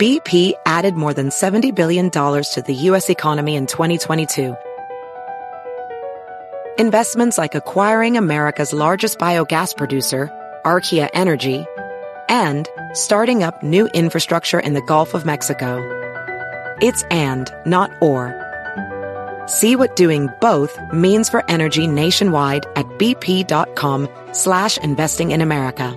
BP added more than $70 billion to the U.S. economy in 2022. Investments like acquiring America's largest biogas producer, Archaea Energy, and starting up new infrastructure in the Gulf of Mexico. It's and, not or. See what doing both means for energy nationwide at bp.com/investing in America.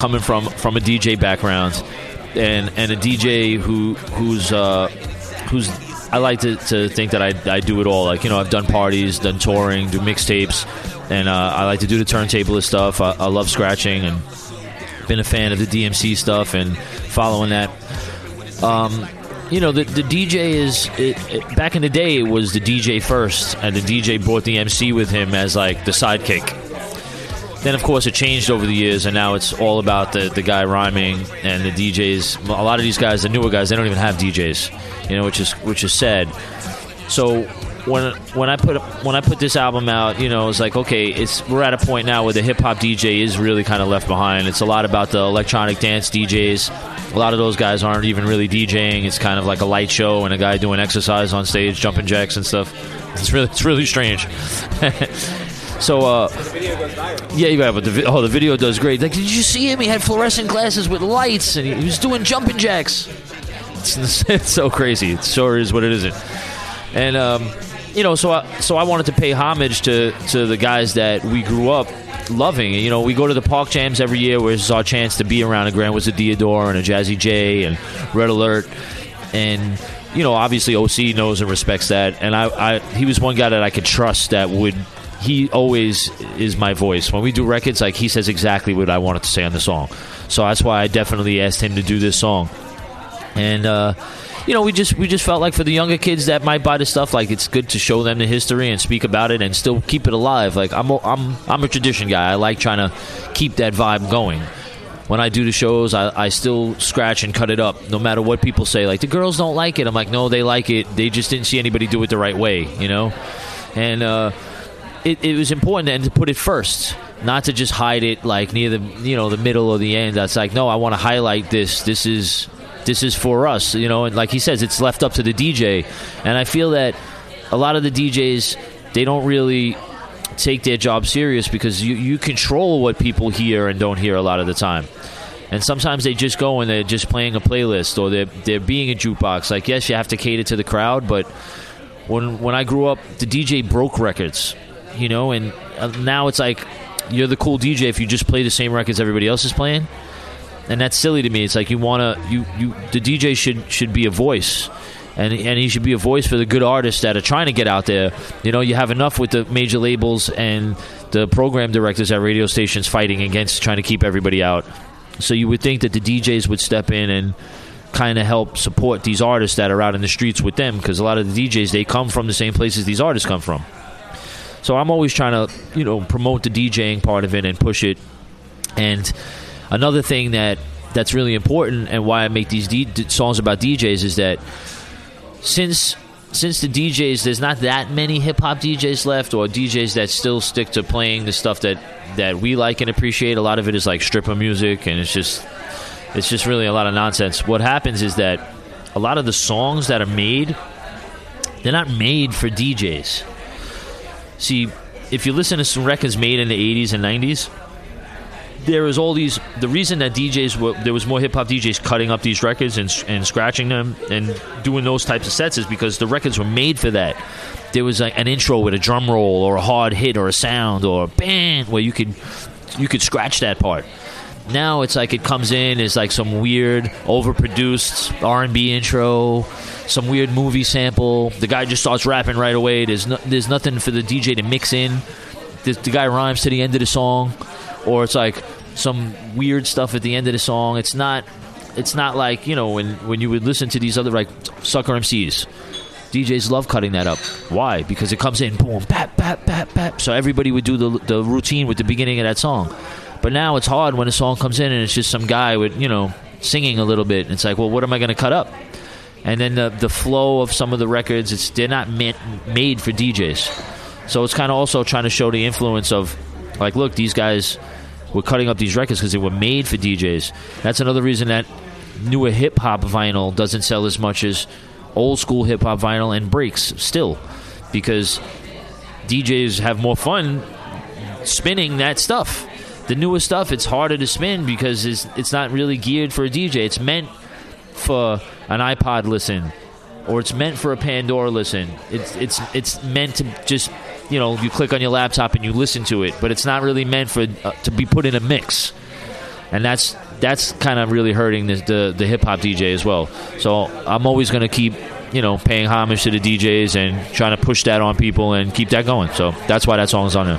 Coming from a DJ background and a DJ who's I like to think that I do it all. Like, you know, I've done parties, done touring, do mixtapes, and I like to do the turntable stuff. I love scratching and been a fan of the DMC stuff and following that. You know, the DJ is back in the day, it was the DJ first, and the DJ brought the MC with him as like the sidekick. Then, of course, it changed over the years, and now it's all about the guy rhyming and the DJs. A lot of these guys, the newer guys, they don't even have DJs, you know, which is sad. So when I put this album out, you know, it's like, okay, we're at a point now where the hip hop DJ is really kind of left behind. It's a lot about the electronic dance DJs. A lot of those guys aren't even really DJing. It's kind of like a light show and a guy doing exercise on stage, jumping jacks and stuff. It's really strange. So, yeah, you got it. The video does great. Like, did you see him? He had fluorescent glasses with lights, and he was doing jumping jacks. It's so crazy. It sure is what it isn't. And you know, so I wanted to pay homage to the guys that we grew up loving. You know, we go to the park jams every year, where it's our chance to be around a Grand Wizard D'Adore and a Jazzy J and Red Alert, and you know, obviously OC knows and respects that. And he was one guy that I could trust that would. He always is my voice. When we do records, like, he says exactly what I wanted to say on the song. So that's why I definitely asked him to do this song. And, you know, we just felt like for the younger kids that might buy this stuff, like, it's good to show them the history and speak about it and still keep it alive. Like, I'm a tradition guy. I like trying to keep that vibe going. When I do the shows, I still scratch and cut it up, no matter what people say. Like, the girls don't like it. I'm like, no, they like it. They just didn't see anybody do it the right way, you know? And, It was important to put it first, not to just hide it like near the, you know, the middle or the end. That's like, no, I want to highlight this. This is for us, you know. And like he says, it's left up to the DJ. And I feel that a lot of the DJs, they don't really take their job serious because you control what people hear and don't hear a lot of the time. And sometimes they just go and they're just playing a playlist or they're being a jukebox. Like, yes, you have to cater to the crowd, but when I grew up, the DJ broke records. You know, and now it's like you're the cool DJ if you just play the same records everybody else is playing, and that's silly to me. It's like the DJ should be a voice, and he should be a voice for the good artists that are trying to get out there. You know, you have enough with the major labels and the program directors at radio stations fighting against trying to keep everybody out. So you would think that the DJs would step in and kind of help support these artists that are out in the streets with them, because a lot of the DJs, they come from the same places these artists come from. So I'm always trying to, you know, promote the DJing part of it and push it. And another thing that's really important and why I make these songs about DJs is that since the DJs, there's not that many hip-hop DJs left, or DJs that still stick to playing the stuff that we like and appreciate. A lot of it is like stripper music, and it's just really a lot of nonsense. What happens is that a lot of the songs that are made, they're not made for DJs. See, if you listen to some records made in the 80s and 90s, there is all these... The reason that DJs were... There was more hip-hop DJs cutting up these records and scratching them and doing those types of sets is because the records were made for that. There was like an intro with a drum roll or a hard hit or a sound or a bang where you could scratch that part. Now it's like it comes in as like some weird overproduced R&B intro, some weird movie sample. The guy just starts rapping right away. There's nothing for the DJ to mix in. The guy rhymes to the end of the song, or it's like some weird stuff at the end of the song. It's not like, you know, when you would listen to these other, like, sucker MCs. DJs love cutting that up. Why? Because it comes in, boom, bap, bap, bap, bap. So everybody would do the routine with the beginning of that song. But now it's hard when a song comes in and it's just some guy with, you know, singing a little bit. It's like, well, what am I going to cut up? And then the flow of some of the records, they're not made for DJs. So it's kind of also trying to show the influence of, like, look, these guys were cutting up these records because they were made for DJs. That's another reason that newer hip-hop vinyl doesn't sell as much as old school hip-hop vinyl and breaks still, because DJs have more fun spinning that stuff. The newer stuff, it's harder to spin because it's not really geared for a DJ. It's meant for an iPod listen, or it's meant for a Pandora listen. It's meant to just, you know, you click on your laptop and you listen to it, but it's not really meant for to be put in a mix. And that's kind of really hurting the hip-hop DJ as well. So I'm always going to keep, you know, paying homage to the DJs and trying to push that on people and keep that going. So that's why that song's on there.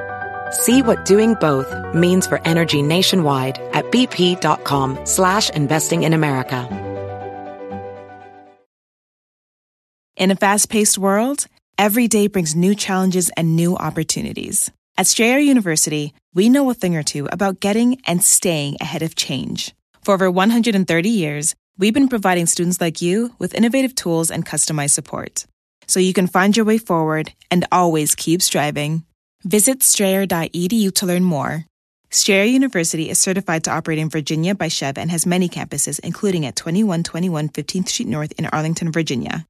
See what doing both means for energy nationwide at bp.com/investing in America. In a fast-paced world, every day brings new challenges and new opportunities. At Strayer University, we know a thing or two about getting and staying ahead of change. For over 130 years, we've been providing students like you with innovative tools and customized support, so you can find your way forward and always keep striving. Visit strayer.edu to learn more. Strayer University is certified to operate in Virginia by CHEV and has many campuses, including at 2121 15th Street North in Arlington, Virginia.